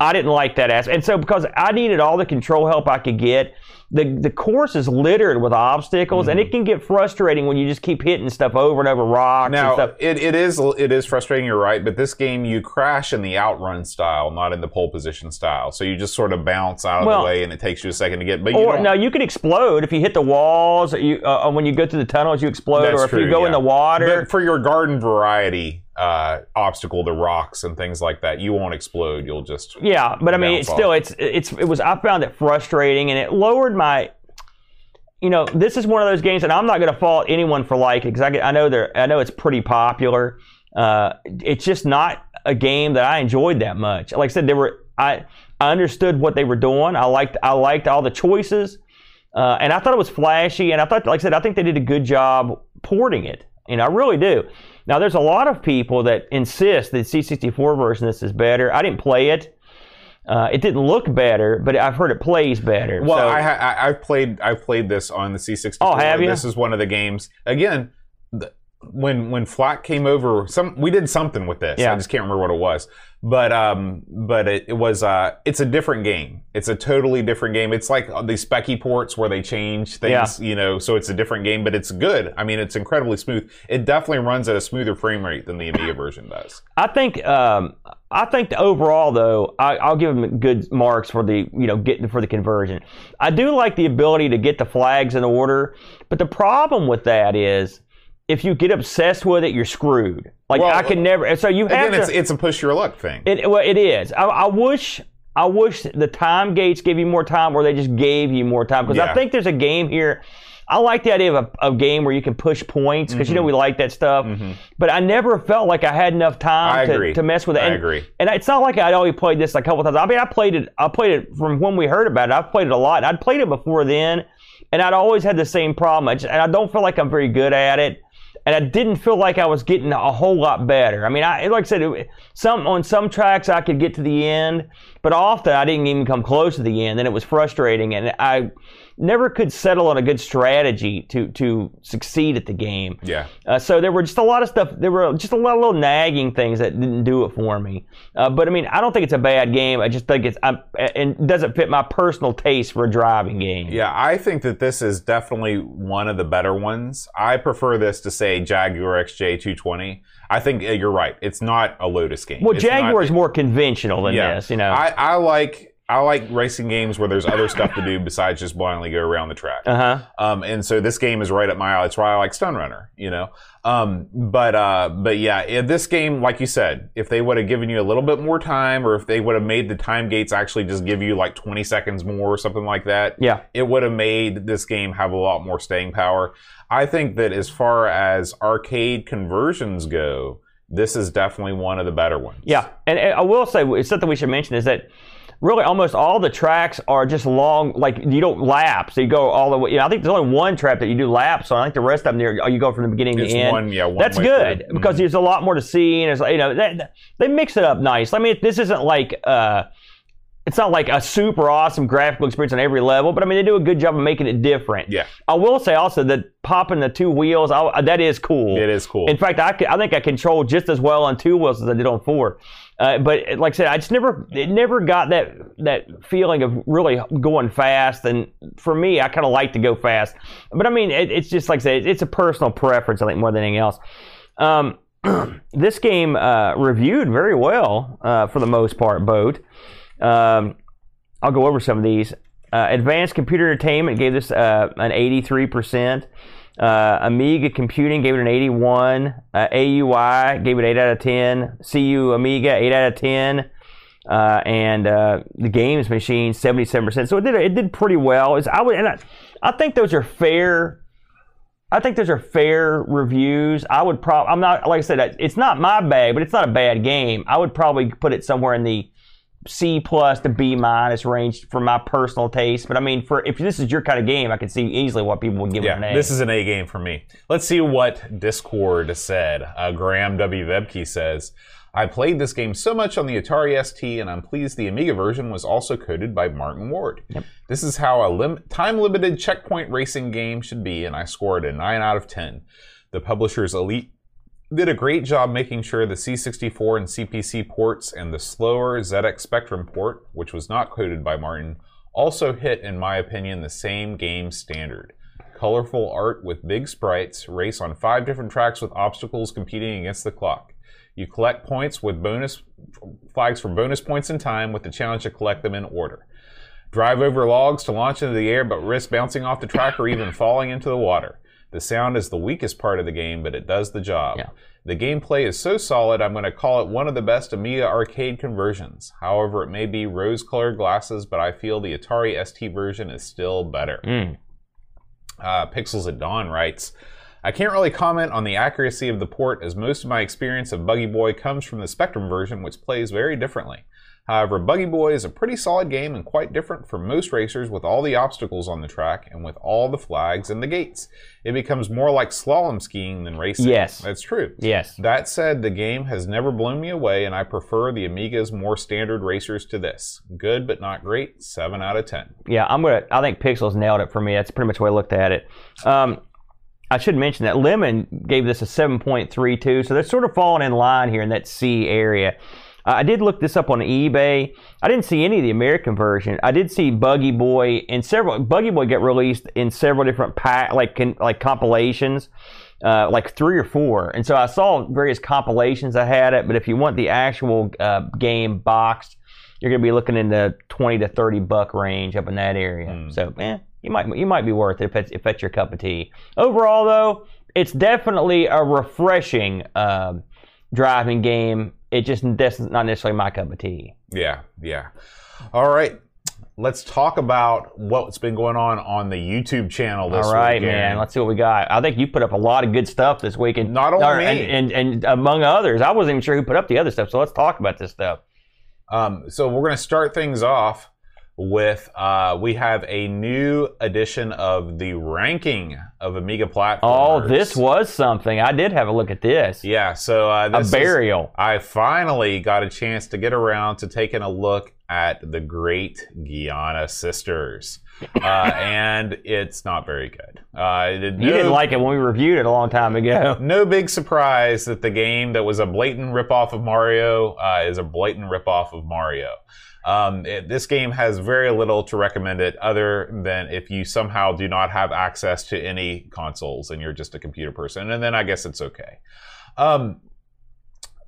I didn't like that aspect. And so because I needed all the control help I could get, the, the course is littered with obstacles, mm-hmm. and it can get frustrating when you just keep hitting stuff over and over, rocks now, and stuff. It, it, is, it is frustrating, you're right, but this game, you crash in the outrun style, not in the pole position style. So you just sort of bounce out of well, the way, and it takes you a second to get... But you or, don't, no, you can explode if you hit the walls, or you, uh, when you go through the tunnels, you explode, or if true, you go yeah. in the water. But for your garden variety... Uh, obstacle to rocks and things like that. You won't explode. You'll just yeah. But I mean, it's still, it's it's it was. I found it frustrating, and it lowered my. you know, this is one of those games, and I'm not going to fault anyone for liking it, because I, I know they're, I know it's pretty popular. Uh, it's just not a game that I enjoyed that much. Like I said, there were I I understood what they were doing. I liked I liked all the choices, uh, and I thought it was flashy. And I thought, like I said, I think they did a good job porting it. You know, I really do. Now, there's a lot of people that insist that the C sixty-four version of this is better. I didn't play it. Uh, it didn't look better, but I've heard it plays better. Well, so. I, I, I've played I've played this on the C sixty-four. Oh, have you? This is one of the games. Again, the, when when Flock came over, some we did something with this. Yeah. I just can't remember what it was. But um, but it, it was uh, it's a different game. It's a totally different game. It's like the Specky ports where they change things, yeah. you know. So it's a different game, but it's good. I mean, it's incredibly smooth. It definitely runs at a smoother frame rate than the Amiga version does. I think um, I think overall though, I, I'll give them good marks for the you know getting for the conversion. I do like the ability to get the flags in order, but the problem with that is, if you get obsessed with it, you're screwed. Like well, I can never. So you have again, to. It's, it's a push your luck thing. It, well, it is. I, I wish. I wish the time gates gave you more time, or they just gave you more time. Because yeah. I think there's a game here. I like the idea of a, a game where you can push points because mm-hmm. you know we like that stuff. Mm-hmm. But I never felt like I had enough time to, to mess with it. And, I agree. And it's not like I'd already played this a couple times. I mean, I played it. I played it from when we heard about it. I've played it a lot. I'd played it before then, and I'd always had the same problem. I just, and I don't feel like I'm very good at it. And I didn't feel like I was getting a whole lot better. I mean, I like I said, it, some on some tracks I could get to the end, but often I didn't even come close to the end, and it was frustrating. And I never could settle on a good strategy to to succeed at the game. Yeah. Uh, so there were just a lot of stuff. There were just a lot of little nagging things that didn't do it for me. Uh, but I mean, I don't think it's a bad game. I just think it's I'm, and doesn't fit my personal taste for a driving game. Yeah, I think that this is definitely one of the better ones. I prefer this to say Jaguar X J two twenty. I think you're right. It's not a Lotus game. Well, it's Jaguar not, is more conventional than yeah, this, you know. I, I like I like racing games where there's other stuff to do besides just blindly go around the track. Uh-huh. Um, and so this game is right up my alley. It's why I like Stone Runner, you know. Um, but uh, but yeah, this game, like you said, if they would have given you a little bit more time, or if they would have made the time gates actually just give you like twenty seconds more or something like that, yeah, it would have made this game have a lot more staying power. I think that as far as arcade conversions go, this is definitely one of the better ones. Yeah, and, and I will say, it's something we should mention is that really almost all the tracks are just long, like you don't lap, so you go all the way. You know, I think there's only one track that you do laps on. I think the rest of them, there you go from the beginning it's to the end. One, yeah, one That's good through. Because mm-hmm. there's a lot more to see, and it's like, you know, that, they mix it up nice. I mean, this isn't like uh, it's not like a super awesome graphical experience on every level, but I mean, they do a good job of making it different. Yeah. I will say also that popping the two wheels, I, that is cool. It is cool. In fact, I I think I controlled just as well on two wheels as I did on four. Uh, but like I said, I just never it never got that that feeling of really going fast. And for me, I kind of like to go fast. But I mean, it, it's just like I said, it's a personal preference, I think, more than anything else. Um, this game uh, reviewed very well uh, for the most part, Boat. Um, I'll go over some of these. Uh, Advanced Computer Entertainment gave this uh, an eighty-three percent. Uh, Amiga Computing gave it an eighty-one. Uh, A U I gave it eight out of ten. C U Amiga, eight out of ten. Uh, and uh, the Games Machine, seventy-seven percent. So it did it did pretty well. It's, I would, and I, I think those are fair. I think those are fair reviews. I would probably. I'm not like I said. It's not my bag, but it's not a bad game. I would probably put it somewhere in the C plus to B minus range for my personal taste, but I mean, for if this is your kind of game, I can see easily what people would give yeah, it an A. This is an A game for me. Let's see what Discord said. Uh, Graham W. Vebke says, I played this game so much on the Atari S T, and I'm pleased the Amiga version was also coded by Martin Ward. Yep. This is how a lim- time-limited checkpoint racing game should be, and I scored a nine out of ten. The publisher's Elite did a great job making sure the C sixty-four and C P C ports and the slower Z X Spectrum port, which was not coded by Martin, also hit, in my opinion, the same game standard. Colorful art with big sprites, race on five different tracks with obstacles competing against the clock. You collect points with bonus flags for bonus points in time, with the challenge to collect them in order. Drive over logs to launch into the air, but risk bouncing off the track or even falling into the water. The sound is the weakest part of the game, but it does the job. Yeah. The gameplay is so solid, I'm going to call it one of the best Amiga arcade conversions. However, it may be rose-colored glasses, but I feel the Atari S T version is still better. Mm. Uh, Pixels at Dawn writes, I can't really comment on the accuracy of the port as most of my experience of Buggy Boy comes from the Spectrum version, which plays very differently. However, Buggy Boy is a pretty solid game and quite different from most racers with all the obstacles on the track and with all the flags and the gates. It becomes more like slalom skiing than racing. Yes. That's true. Yes. That said, the game has never blown me away and I prefer the Amiga's more standard racers to this. Good but not great. seven out of ten. Yeah, I'm gonna, I think Pixels nailed it for me. That's pretty much the way I looked at it. Um, I should mention that Lemon gave this a seven point three two, so they're sort of falling in line here in that C area. I did look this up on eBay. I didn't see any of the American version. I did see Buggy Boy and several. Buggy Boy got released in several different pack, like like compilations, uh, like three or four. And so I saw various compilations that had it. But if you want the actual uh, game boxed, you're going to be looking in the twenty to thirty buck range up in that area. Mm. So man, eh, you might you might be worth it if that's, if that's your cup of tea. Overall, though, it's definitely a refreshing uh, driving game. It just, that's not necessarily my cup of tea. Yeah, yeah. All right. Let's talk about what's been going on on the YouTube channel this weekend. All right, weekend. man. Let's see what we got. I think you put up a lot of good stuff this weekend. Not only or, me. And, and, and among others. I wasn't even sure who put up the other stuff, so let's talk about this stuff. Um, so we're going to start things off with, uh, we have a new edition of the ranking of Amiga platformers. Oh, this was something. I did have a look at this. Yeah, so uh, this a burial. Is, I finally got a chance to get around to taking a look at the Great Gianna Sisters, uh, and it's not very good. Uh, it, no, you didn't like it when we reviewed it a long time ago. No big surprise that the game that was a blatant ripoff of Mario uh, is a blatant ripoff of Mario. Um, it, this game has very little to recommend it other than if you somehow do not have access to any consoles and you're just a computer person, and then I guess it's okay. Um,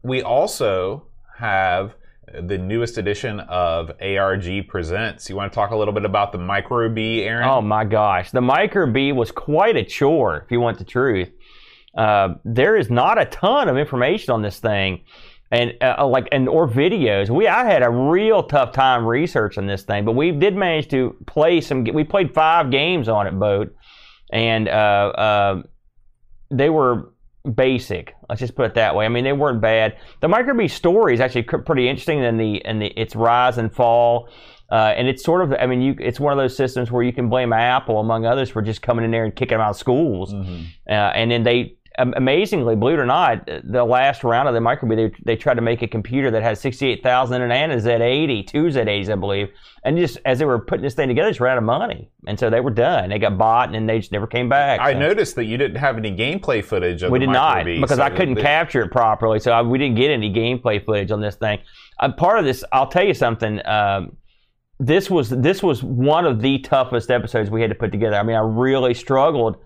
we also have the newest edition of A R G Presents. You want to talk a little bit about the Micro B, Aaron? Oh my gosh, the Micro B was quite a chore, if you want the truth. Uh, there is not a ton of information on this thing. And uh, like and or videos, we I had a real tough time researching this thing, but we did manage to play some. We played five games on it, Boat, and uh, uh, they were basic. Let's just put it that way. I mean, they weren't bad. The Microbee story is actually pretty interesting in the in the its rise and fall, uh, and it's sort of I mean, you it's one of those systems where you can blame Apple among others for just coming in there and kicking them out of schools, mm-hmm. uh, and then they. Amazingly, believe it or not, the last round of the Microbee, they, they tried to make a computer that had sixty-eight thousand in it and a Z eighty, two Z eighties, I believe. And just as they were putting this thing together, they just ran out of money. And so they were done. They got bought, and then they just never came back. I so. noticed that you didn't have any gameplay footage of we the Microbee. We did not, because so I couldn't they... capture it properly. So I, we didn't get any gameplay footage on this thing. Uh, part of this, I'll tell you something. Um, this was this was one of the toughest episodes we had to put together. I mean, I really struggled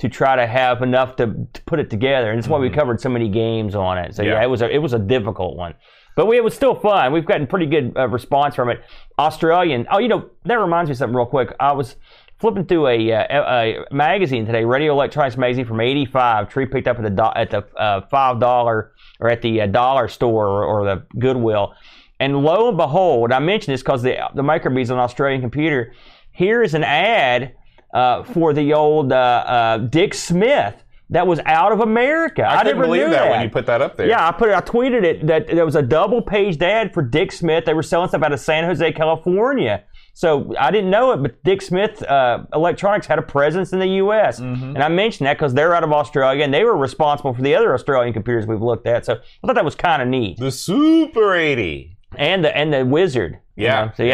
to try to have enough to, to put it together. And that's why we covered so many games on it. So yeah, yeah it was a, it was a difficult one. But we, it was still fun. We've gotten pretty good uh, response from it. Australian, oh, you know, that reminds me of something real quick. I was flipping through a, a, a magazine today, Radio Electronics Magazine from eighty-five. Tree picked up at the, do, at the uh, five dollar or at the uh, dollar store or, or the Goodwill. And lo and behold, I mentioned this because the, the Microbee's on an Australian computer. Here is an ad Uh, for the old uh, uh, Dick Smith that was out of America. I, I didn't believe that, that when you put that up there. Yeah, I put it. I tweeted it that there was a double-page ad for Dick Smith. They were selling stuff out of San Jose, California. So I didn't know it, but Dick Smith uh, Electronics had a presence in the U S Mm-hmm. And I mentioned that because they're out of Australia, and they were responsible for the other Australian computers we've looked at. So I thought that was kind of neat. The Super eighty and the and the Wizard. Yeah, you know? so, yeah.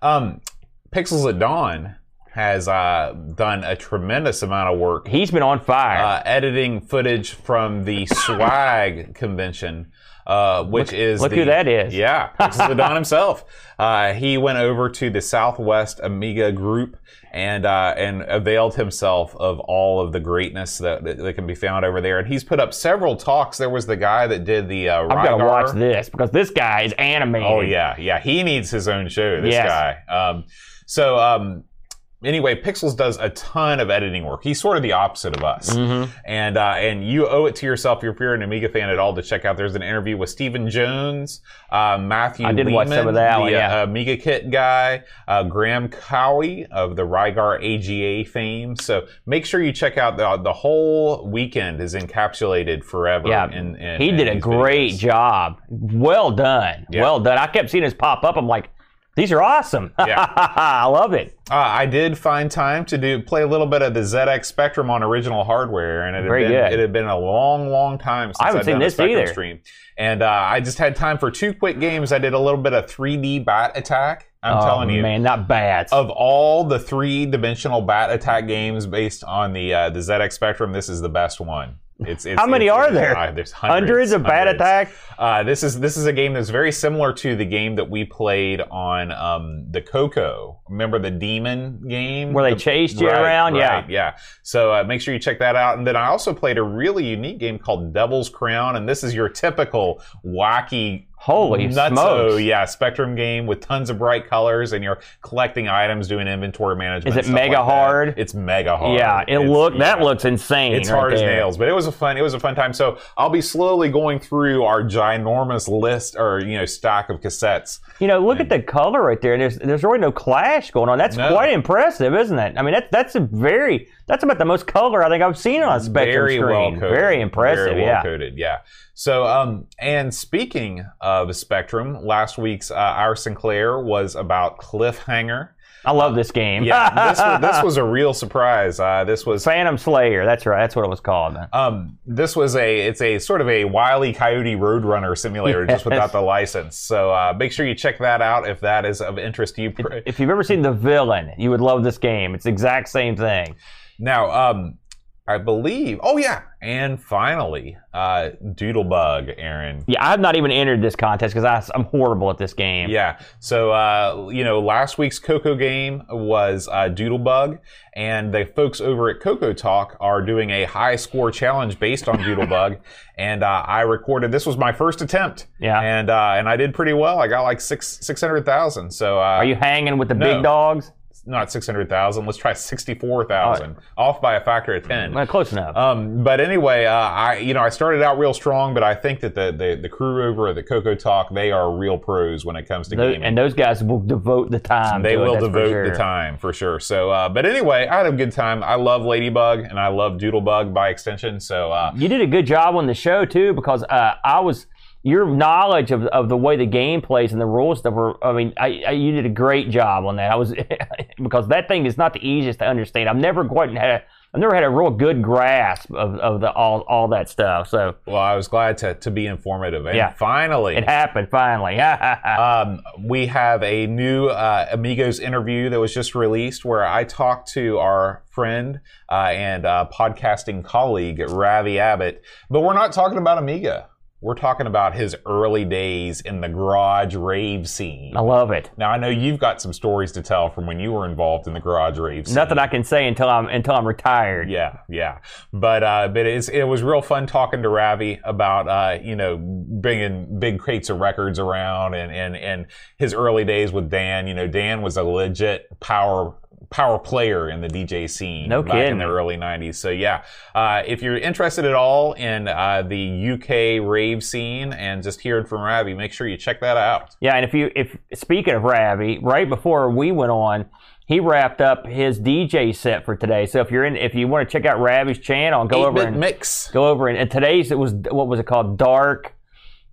yeah. Um, Pixels at Dawn has uh, done a tremendous amount of work. He's been on fire. Uh, editing footage from the SWAG convention, uh, which look, is... Look the, who that is. Yeah, Pixels the Don himself. Uh, he went over to the Southwest Amiga group and uh, and availed himself of all of the greatness that, that, that can be found over there. And he's put up several talks. There was the guy that did the uh, Rygar. I've got to watch this because this guy is animated. Oh, yeah, yeah. He needs his own show, this yes. guy. Um, so... Um, Anyway, Pixels does a ton of editing work. He's sort of the opposite of us. Mm-hmm. And uh, and you owe it to yourself, if you're an Amiga fan at all, to check out. There's an interview with Stephen Jones, uh, Matthew I did Lehman, watch some of that the one, yeah. uh, Amiga Kit guy, uh, Graham Cowie of the Rygar A G A fame. So make sure you check out the, the whole weekend is encapsulated forever. Yeah. In, in, he in did a great videos. job. Well done. Yeah. Well done. I kept seeing his pop up. I'm like, these are awesome. Yeah. I love it. Uh, I did find time to do play a little bit of the Z X Spectrum on original hardware, and it had, Very been, good. It had been a long, long time since I haven't I'd seen done this a Spectrum either. Stream. And uh, I just had time for two quick games. I did a little bit of three D Bat Attack. I'm oh, telling you, man, not bad. Of all the three-dimensional Bat Attack games based on the uh, the Z X Spectrum, this is the best one. It's, it's, How many it's, are there? Uh, there's hundreds, hundreds of Bat Attack. Uh, this is this is a game that's very similar to the game that we played on um, the Coco. Remember the demon game where they the, chased you right, around? Right, yeah, yeah. So uh, make sure you check that out. And then I also played a really unique game called Devil's Crown, and this is your typical wacky. Holy smokes. Oh, yeah, Spectrum game with tons of bright colors, and you're collecting items, doing inventory management. Is it mega like hard? It's mega hard. Yeah, it look yeah. that looks insane. It's right hard there. as nails, but it was a fun it was a fun time. So I'll be slowly going through our ginormous list or you know stack of cassettes. You know, look and, at the color right there. There's there's really no clash going on. That's no. quite impressive, isn't it? I mean, that that's a very that's about the most color I think I've seen on a Spectrum very screen. Well coded. Very impressive. Very well yeah. coded. Yeah. So, um, and speaking of Spectrum, last week's uh, Our Sinclair was about Cliffhanger. I love this game. Yeah, this was, this was a real surprise. Uh, this was Phantom Slayer. That's right. That's what it was called. Um, this was a. It's a sort of a Wile E. Coyote Roadrunner simulator, yes. just without the license. So uh, make sure you check that out if that is of interest to you. If, if you've ever seen The Villain, you would love this game. It's the exact same thing. Now. Um, I believe. Oh, yeah. And finally, uh, Doodlebug, Aaron. Yeah, I have not even entered this contest because I'm horrible at this game. Yeah. So, uh, you know, last week's Coco game was uh, Doodlebug, and the folks over at Coco Talk are doing a high score challenge based on Doodlebug. And uh, I recorded, this was my first attempt. Yeah. And uh, and I did pretty well. I got like six, six hundred thousand. So, uh, are you hanging with the no. big dogs? Not six hundred thousand. Let's try sixty-four thousand. Right. Off by a factor of ten. Well, close enough. Um, but anyway, uh, I you know I started out real strong, but I think that the the, the crew over at the Coco Talk, they are real pros when it comes to those, gaming. And those guys will devote the time. They to will it, devote sure. the time for sure. So, uh, but anyway, I had a good time. I love Ladybug and I love Doodlebug by extension. So uh, you did a good job on the show too, because uh, I was. Your knowledge of of the way the game plays and the rules stuff were, I mean, I, I, you did a great job on that. I was because that thing is not the easiest to understand. I've never quite had a, I've never had a real good grasp of, of the all all that stuff. So well, I was glad to to be informative. And yeah. finally, it happened. Finally, um, we have a new uh, Amigos interview that was just released where I talked to our friend uh, and uh, podcasting colleague Ravi Abbott, but we're not talking about Amiga. We're talking about his early days in the garage rave scene. I love it. Now I know you've got some stories to tell from when you were involved in the garage rave scene. Nothing I can say until I'm until I'm retired. Yeah, yeah. But uh, but it's, it was real fun talking to Ravi about uh, you know bringing big crates of records around and and and his early days with Dan. You know, Dan was a legit power. power player in the D J scene no back kidding. in the early nineties. So yeah, uh, if you're interested at all in uh, the U K rave scene and just hearing from Ravi, make sure you check that out. Yeah, and if you, if speaking of Ravi, right before we went on, he wrapped up his D J set for today. So if you're in, if you want to check out Ravi's channel, go over and mix. Go over and, and today's it was what was it called? Dark.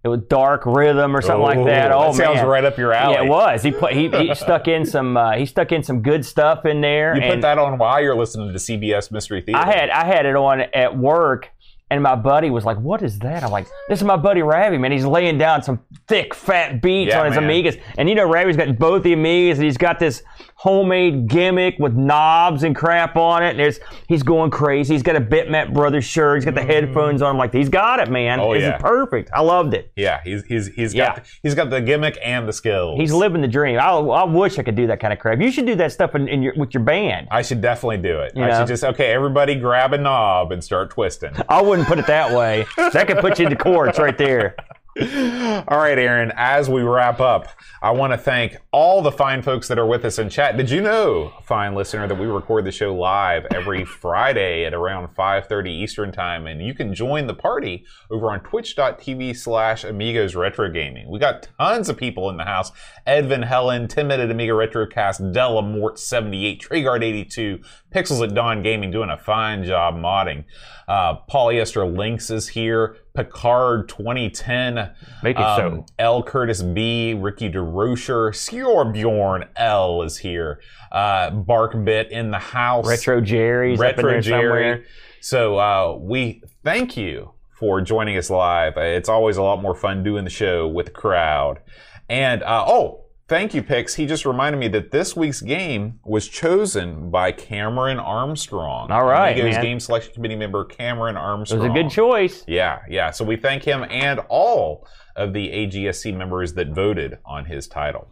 It was Dark Rhythm or something oh, like that. Oh, that sounds man. right up your alley. Yeah, it was. He put, he, he stuck in some uh, he stuck in some good stuff in there. You and put that on while you're listening to C B S Mystery Theater. I had I had it on at work, and my buddy was like, "What is that?" I'm like, "This is my buddy Ravi, man. He's laying down some thick, fat beats yeah, on his man. Amigas." And you know, Ravi's got both the Amigas, and he's got this homemade gimmick with knobs and crap on it. And there's he's going crazy. He's got a Bitmap Brothers shirt. He's got the mm. headphones on. I'm like, he's got it, man. Oh, this yeah. is perfect. I loved it. Yeah, he's he's he's yeah. got the, he's got the gimmick and the skills. He's living the dream. I I wish I could do that kind of crap. You should do that stuff in, in your with your band. I should definitely do it. You I know? should just okay, everybody grab a knob and start twisting. I wouldn't put it that way. That could put you into courts right there. All right, Aaron, as we wrap up, I want to thank all the fine folks that are with us in chat. Did you know, fine listener, that we record the show live every Friday at around five thirty Eastern Time, and you can join the party over on twitch.tv slash Amigos Retro Gaming. We got tons of people in the house. Edvin, Helen, ten minute Amiga Retrocast, Della Mort seventy-eight, Trigard eighty-two, Pixels at Dawn Gaming doing a fine job modding. Uh, Polyester Lynx is here. Picard twenty ten, make it um, so. L. Curtis B, Ricky DeRocher, Skjorbjorn L is here. Uh, Barkbit in the house. Retro Jerry's Retro up in there Jerry. Somewhere. So uh, we thank you for joining us live. It's always a lot more fun doing the show with the crowd. And uh, oh, thank you, Pix. He just reminded me that this week's game was chosen by Cameron Armstrong. All right, Amigos man. Game Selection Committee member Cameron Armstrong. It was a good choice. Yeah, yeah. So we thank him and all of the A G S C members that voted on his title.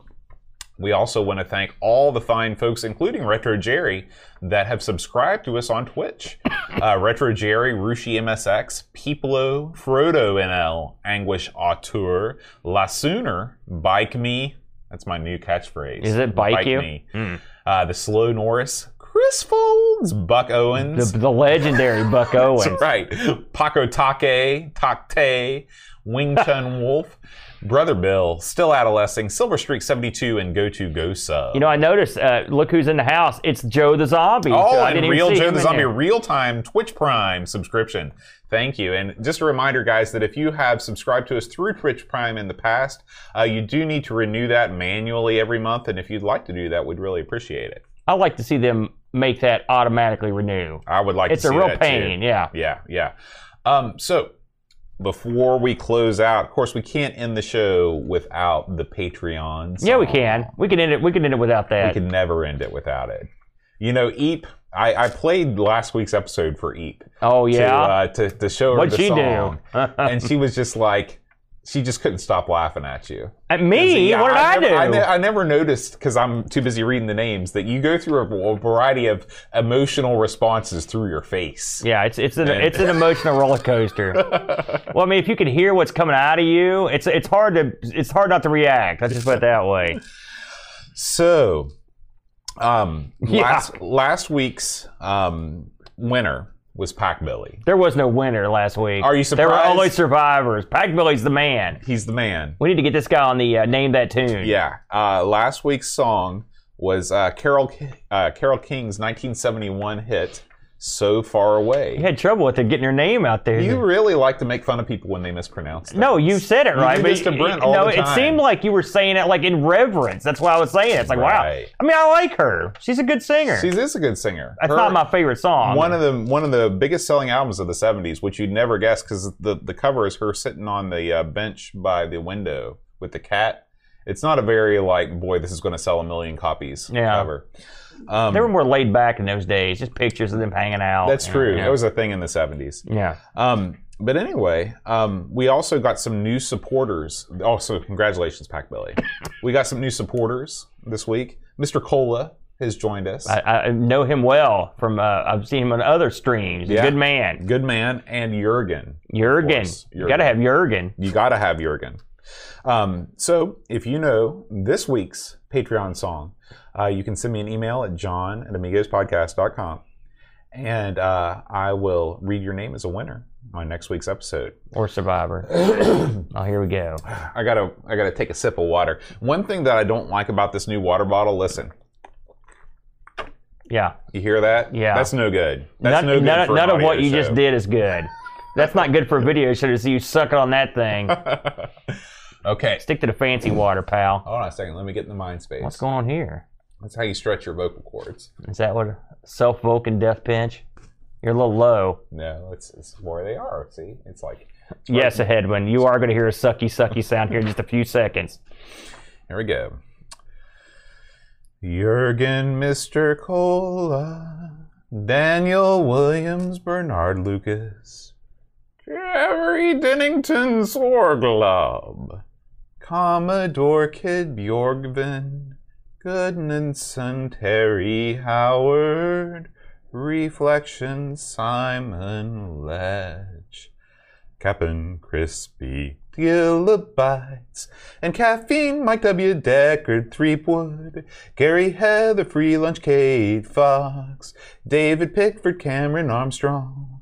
We also want to thank all the fine folks, including Retro Jerry, that have subscribed to us on Twitch. uh, Retro Jerry, Rushi M S X, Peeplo, Frodo N L, Anguish Auteur, La Sooner, Bike Me. That's my new catchphrase. Is it bike, bike you? Me. Mm. Uh, the Slow Norris, Chris Folds, Buck Owens. The, the legendary Buck Owens. That's right. Paco Take, Takte, Wing Chun Wolf, Brother Bill, Still Adolescing, Silver Streak seventy-two, and Go To Go Sub. You know, I noticed, uh, look who's in the house. It's Joe the Zombie. Oh, I and real Joe the Zombie, real-time Twitch Prime subscription. Thank you. And just a reminder, guys, that if you have subscribed to us through Twitch Prime in the past, uh, you do need to renew that manually every month. And if you'd like to do that, we'd really appreciate it. I'd like to see them make that automatically renew. I would like it's to see that, it's a real pain, too. yeah. Yeah, yeah. Um, so, before we close out, of course, we can't end the show without the Patreon song. Yeah, we can. We can end it. We can end it without that. We can never end it without it. You know, Eep. I, I played last week's episode for Eep. Oh yeah. To uh, to, to show her What'd the song. What'd she do? And she was just like, she just couldn't stop laughing at you. At me? Yeah, what did I, I never, do? I, ne I never noticed, because I'm too busy reading the names, that you go through a, a variety of emotional responses through your face. Yeah, it's it's an, and, it's an emotional roller coaster. Well, I mean, if you could hear what's coming out of you, it's it's hard to it's hard not to react. Let's just put it that way. So, um, yeah. last last week's um, winner was Pac Billy. There was no winner last week. Are you surprised? There were always survivors. Pac Billy's the man. He's the man. We need to get this guy on the uh, Name That Tune. Yeah. Uh, last week's song was uh, Carole, uh, Carole King's nineteen seventy-one hit, So Far Away. You had trouble with it, getting your name out there. You really like to make fun of people when they mispronounce things. No, you said it right. You do this to Brent all the time. No, it seemed like you were saying it like in reverence. That's why I was saying it. It's like, right. Wow. I mean, I like her. She's a good singer. She is a good singer. That's her, not my favorite song. One of the one of the biggest selling albums of the seventies, which you'd never guess, because the the cover is her sitting on the uh, bench by the window with the cat. It's not a very like, boy, this is going to sell a million copies. Yeah. Cover. Um, they were more laid back in those days, just pictures of them hanging out. That's true. You know. That was a thing in the seventies. Yeah. Um, but anyway, um, we also got some new supporters. Also, congratulations, Pac Billy. We got some new supporters this week. Mister Cola has joined us. I, I know him well from. Uh, I've seen him on other streams. Yeah. Good man. Good man. And Jurgen. Jurgen. Jurgen. You got to have Jurgen. You got to have Jurgen. Um, so, if you know this week's Patreon song, uh, you can send me an email at john at amigos podcast dot com, and uh, I will read your name as a winner on next week's episode. Or survivor. Oh, here we go. I gotta, I gotta take a sip of water. One thing that I don't like about this new water bottle, listen. Yeah. You hear that? Yeah. That's no good. That's none, no good none, for none of what you show. Just did is good. That's not good for a video show to see you suck on that thing. Okay. Stick to the fancy water, pal. Hold on a second. Let me get in the mind space. What's going on here? That's how you stretch your vocal cords. Is that what a self-voking death pinch? You're a little low. No, it's, it's where they are. See? It's like... It's yes, right. A headwind. You are going to hear a sucky, sucky sound here in just a few seconds. Here we go. Jurgen, Mister Cola, Daniel Williams, Bernard Lucas, Jeffrey Dennington Sorglob, Commodore Kid Bjorgvin, Goodmanson Terry Howard, Reflection Simon Ledge, Cap'n Crispy kilobytes. And caffeine, Mike W. Deckard, Threepwood, Gary Heather, Free Lunch, Kate Fox, David Pickford, Cameron Armstrong,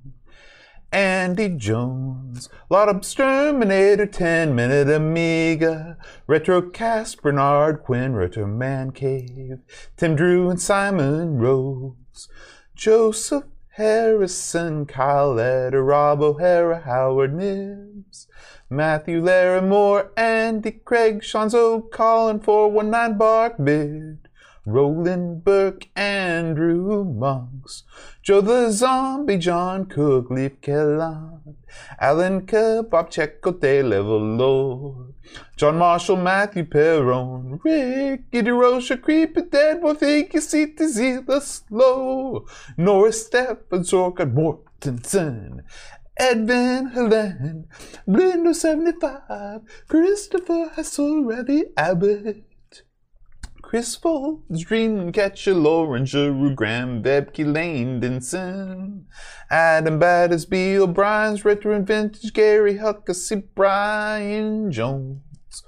Andy Jones, Lot Obsterminator, ten minute Amiga, Retrocast, Bernard Quinn, Retro Man Cave, Tim Drew and Simon Rose, Joseph Harrison, Kyle Letter, Rob O'Hara, Howard Nibbs, Matthew Larimore, Andy Craig, Shanzo, Colin four one nine, Bark Bid, Roland Burke, Andrew Monks, Joe the Zombie, John Cook, Leaf Kellan, Alan Cup, Bob Checote, Level Lord, John Marshall, Matthew Perrone, Rick, Giddy Rocha, Creepy Dead, Wolf, Iggy, C T Z, The Slow, Norris Stephen, Sorkat, Mortensen, Edvin Helen, Blindo seventy-five, Christopher Hassel, Ravi Abbott, Chris Folds, Dreamcatcher, Lauren Giroux, Graham Bebke, Lane Denson, Adam Battersby, O'Brien's Retro and Vintage, Gary Huckasey, Brian Jones,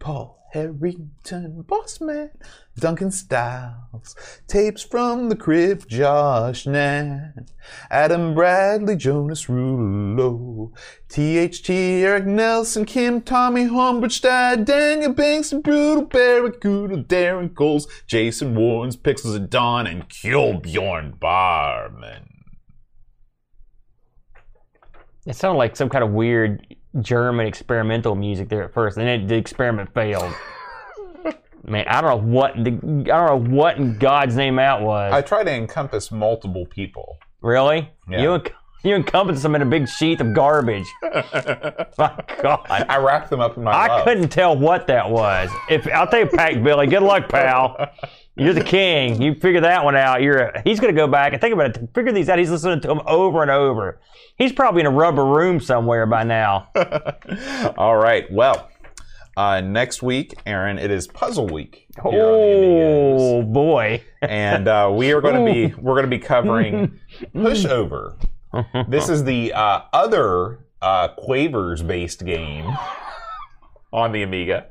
Paul Harrington, Bossman, Duncan Stiles, Tapes from the Crypt, Josh Nan, Adam Bradley, Jonas Rulo, T H T, Eric Nelson, Kim, Tommy, Humbertstad, Daniel Banks, and Brutal Barracuda, Darren Coles, Jason Warrens, Pixels at Dawn, and Kjolbjorn Barman. It sounded like some kind of weird German experimental music there at first, and then the experiment failed. Man, I don't know what the, I don't know what in God's name that was. I try to encompass multiple people. Really? Yeah. You you encompass them in a big sheath of garbage. My God, I wrapped them up in my. I love. couldn't tell what that was. If I'll tell you, Pac Billy, good luck, pal. You're the king. You figure that one out. You're a, he's going to go back and think about it. Figure these out. He's listening to them over and over. He's probably in a rubber room somewhere by now. All right. Well, uh, next week, Aaron, it is Puzzle Week. Oh boy! And uh, we are going to be we're going to be covering Pushover. This is the uh, other uh, Quavers-based game on the Amiga.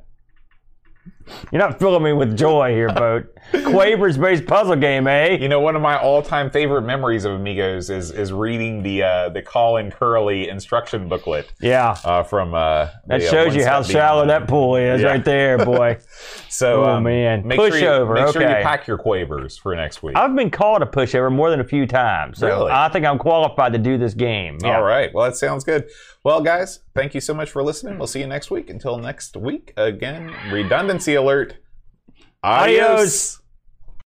You're not filling me with joy here, Boat. Quavers-based puzzle game, eh? You know, one of my all-time favorite memories of Amigos is is reading the uh, the Colin Curley instruction booklet. Yeah. Uh, from uh, that shows you how shallow that pool is, yeah. Right there, boy. So, oh um, man, make pushover. Sure you, make okay. sure you pack your quavers for next week. I've been called a pushover more than a few times, so really? I think I'm qualified to do this game. Yeah. All right. Well, that sounds good. Well, guys, thank you so much for listening. We'll see you next week. Until next week, again, redundancy alert. Adios. Adios.